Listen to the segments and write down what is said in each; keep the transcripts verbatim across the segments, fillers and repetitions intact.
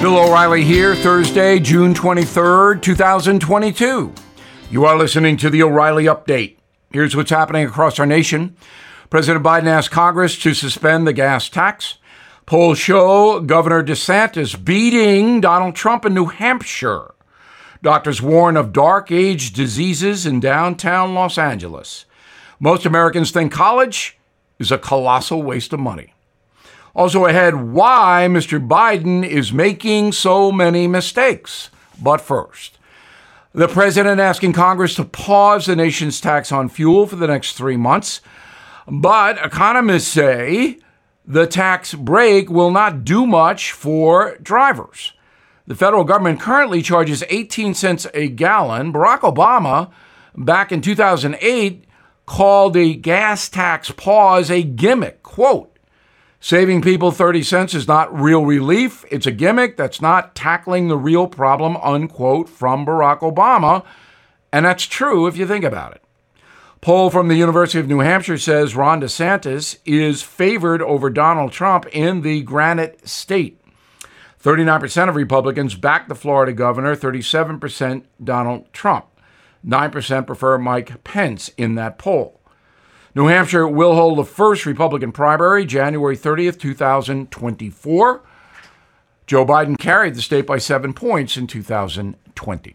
Bill O'Reilly here, Thursday, June twenty-third, twenty twenty-two. You are listening to the O'Reilly Update. Here's what's happening across our nation. President Biden asked Congress to suspend the gas tax. Polls show Governor DeSantis beating Donald Trump in New Hampshire. Doctors warn of dark age diseases in downtown Los Angeles. Most Americans think college is a colossal waste of money. Also ahead, why Mister Biden is making so many mistakes. But first, the president asking Congress to pause the nation's tax on fuel for the next three months. But economists say the tax break will not do much for drivers. The federal government currently charges eighteen cents a gallon. Barack Obama, back in two thousand eight, called a gas tax pause a gimmick. Quote, saving people thirty cents is not real relief. It's a gimmick that's not tackling the real problem, unquote, from Barack Obama. And that's true if you think about it. Poll from the University of New Hampshire says Ron DeSantis is favored over Donald Trump in the Granite State. thirty-nine percent of Republicans back the Florida governor, thirty-seven percent Donald Trump. nine percent prefer Mike Pence in that poll. New Hampshire will hold the first Republican primary, January thirtieth, twenty twenty-four. Joe Biden carried the state by seven points in two thousand twenty.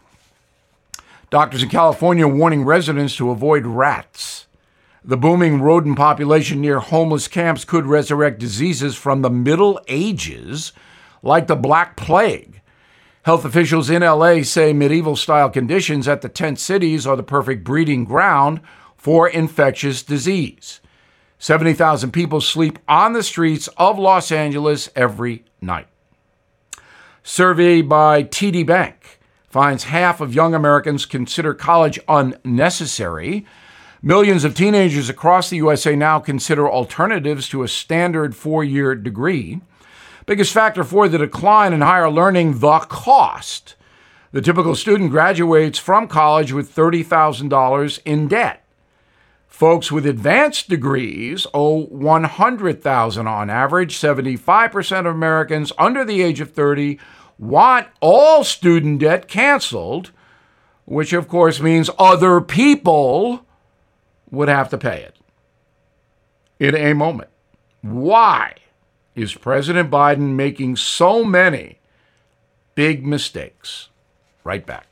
Doctors in California warning residents to avoid rats. The booming rodent population near homeless camps could resurrect diseases from the Middle Ages, like the Black Plague. Health officials in L A say medieval-style conditions at the tent cities are the perfect breeding ground for infectious disease. seventy thousand people sleep on the streets of Los Angeles every night. Survey by T D Bank finds half of young Americans consider college unnecessary. Millions of teenagers across the U S A now consider alternatives to a standard four-year degree. Biggest factor for the decline in higher learning, the cost. The typical student graduates from college with thirty thousand dollars in debt. Folks with advanced degrees owe one hundred thousand dollars on average. seventy-five percent of Americans under the age of thirty want all student debt canceled, which of course means other people would have to pay it. In a moment, why is President Biden making so many big mistakes? Right back.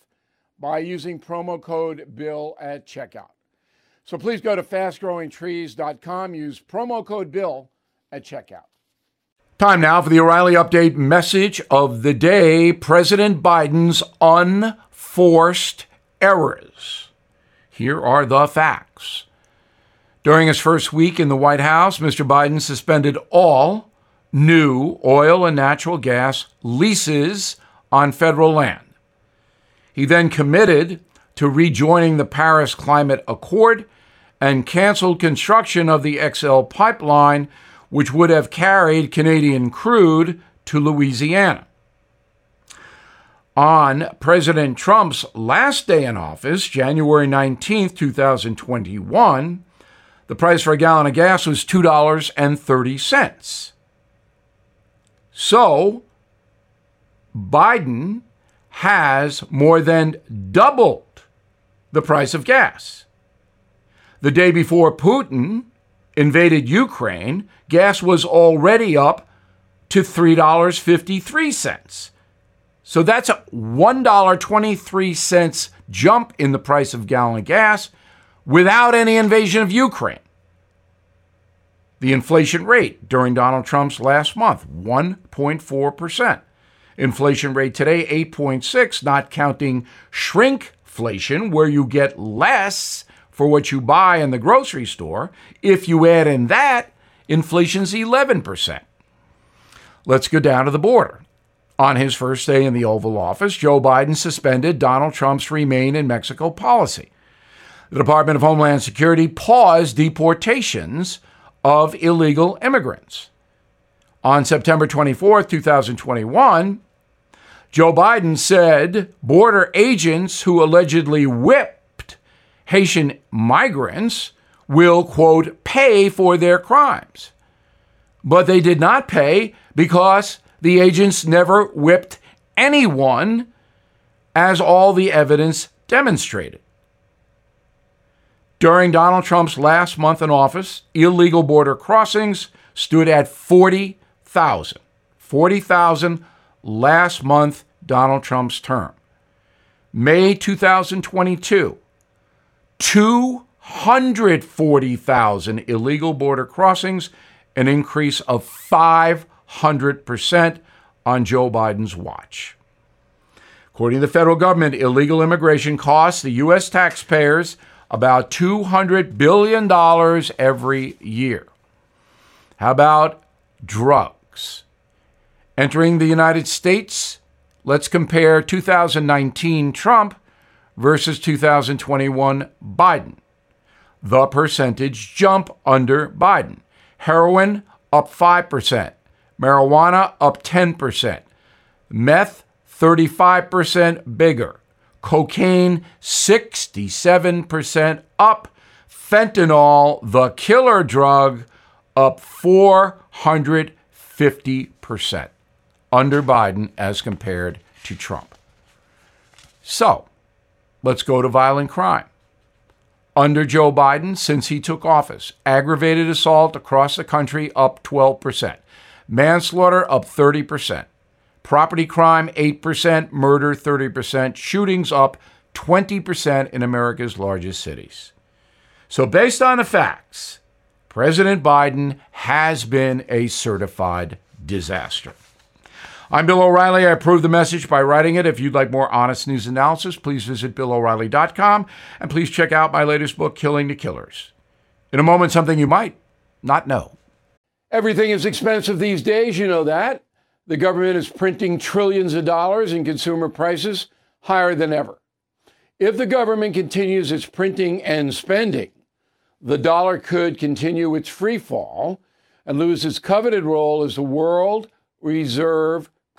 by using promo code BILL at checkout. So please go to fast growing trees dot com, use promo code BILL at checkout. Time now for the O'Reilly Update message of the day, President Biden's unforced errors. Here are the facts. During his first week in the White House, Mister Biden suspended all new oil and natural gas leases on federal land. He then committed to rejoining the Paris Climate Accord and canceled construction of the X L pipeline, which would have carried Canadian crude to Louisiana. On President Trump's last day in office, January nineteenth, twenty twenty-one, the price for a gallon of gas was two dollars and thirty cents. So Biden has more than doubled the price of gas. The day before Putin invaded Ukraine, gas was already up to three dollars and fifty-three cents. So that's a one dollar and twenty-three cents jump in the price of gallon gas without any invasion of Ukraine. The inflation rate during Donald Trump's last month, one point four percent. Inflation rate today, eight point six, not counting shrinkflation, where you get less for what you buy in the grocery store. If you add in that, inflation's eleven percent. Let's go down to the border. On his first day in the Oval Office, Joe Biden suspended Donald Trump's Remain in Mexico policy. The Department of Homeland Security paused deportations of illegal immigrants. On September twenty-fourth, twenty twenty-one, Joe Biden said border agents who allegedly whipped Haitian migrants will, quote, pay for their crimes. But they did not pay because the agents never whipped anyone, as all the evidence demonstrated. During Donald Trump's last month in office, illegal border crossings stood at forty thousand. forty thousand last month, Donald Trump's term. May twenty twenty-two, two hundred forty thousand illegal border crossings, an increase of five hundred percent on Joe Biden's watch. According to the federal government, illegal immigration costs the U S taxpayers about two hundred billion dollars every year. How about drugs? Entering the United States, let's compare two thousand nineteen Trump versus two thousand twenty-one Biden. The percentage jump under Biden. Heroin up five percent. Marijuana up ten percent. Meth thirty-five percent bigger. Cocaine sixty-seven percent up. Fentanyl, the killer drug, up four hundred fifty percent under Biden as compared to Trump. So let's go to violent crime. Under Joe Biden, since he took office, aggravated assault across the country up twelve percent. Manslaughter up thirty percent. Property crime, eight percent. Murder, thirty percent. Shootings up twenty percent in America's largest cities. So based on the facts, President Biden has been a certified disaster. I'm Bill O'Reilly. I approve the message by writing it. If you'd like more honest news analysis, please visit Bill O'Reilly dot com, and please check out my latest book, Killing the Killers. In a moment, something you might not know. Everything is expensive these days, you know that. The government is printing trillions of dollars and consumer prices higher than ever. If the government continues its printing and spending, the dollar could continue its free fall and lose its coveted role as the world reserve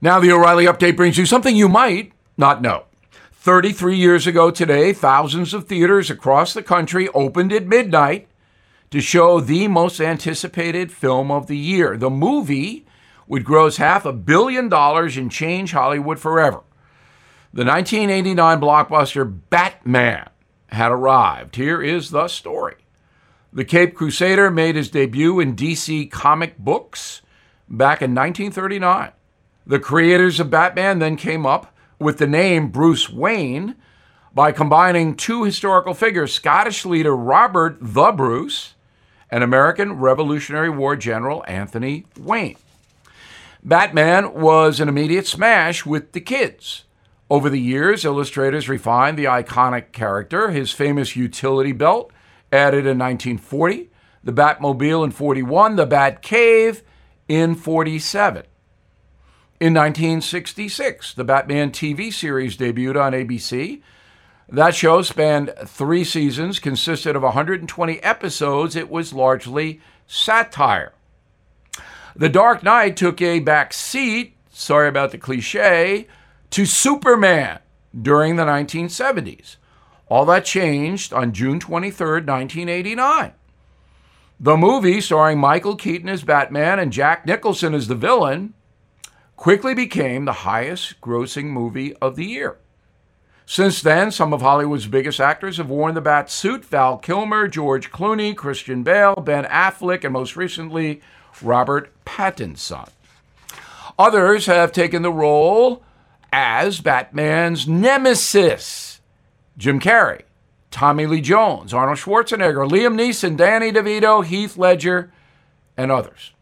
Now the O'Reilly Update brings you something you might not know. thirty-three years ago today, thousands of theaters across the country opened at midnight to show the most anticipated film of the year. The movie would gross half a billion dollars and change Hollywood forever. The nineteen eighty-nine blockbuster Batman had arrived. Here is the story. The Caped Crusader made his debut in D C comic books back in nineteen thirty-nine. The creators of Batman then came up with the name Bruce Wayne by combining two historical figures, Scottish leader Robert the Bruce and American Revolutionary War General Anthony Wayne. Batman was an immediate smash with the kids. Over the years, illustrators refined the iconic character. His famous utility belt, added in nineteen forty, the Batmobile in forty-one, the Batcave in forty-seven. In nineteen sixty-six, the Batman T V series debuted on A B C. That show spanned three seasons, consisted of one hundred twenty episodes. It was largely satire. The Dark Knight took a back seat, sorry about the cliche, to Superman during the nineteen seventies. All that changed on June twenty-third, nineteen eighty-nine. The movie, starring Michael Keaton as Batman and Jack Nicholson as the villain, quickly became the highest-grossing movie of the year. Since then, some of Hollywood's biggest actors have worn the bat suit: Val Kilmer, George Clooney, Christian Bale, Ben Affleck, and most recently, Robert Pattinson. Others have taken the role as Batman's nemesis: Jim Carrey, Tommy Lee Jones, Arnold Schwarzenegger, Liam Neeson, Danny DeVito, Heath Ledger, and others.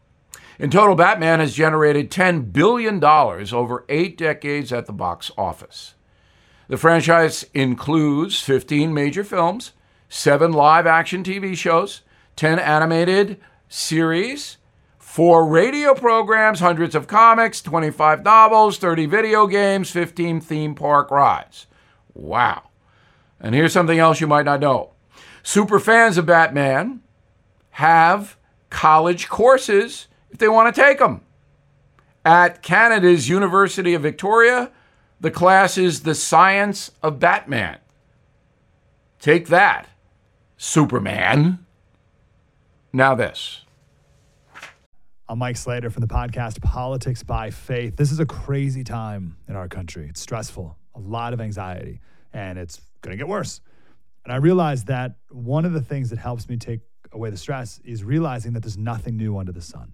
In total, Batman has generated ten billion dollars over eight decades at the box office. The franchise includes fifteen major films, seven live-action T V shows, ten animated series, four radio programs, hundreds of comics, twenty-five novels, thirty video games, fifteen theme park rides. Wow. And here's something else you might not know. Super fans of Batman have college courses if they want to take them. At Canada's University of Victoria, the class is The Science of Batman. Take that, Superman. Now this. I'm Mike Slater from the podcast Politics by Faith. This is a crazy time in our country. It's stressful, a lot of anxiety, and it's going to get worse. And I realized that one of the things that helps me take away the stress is realizing that there's nothing new under the sun.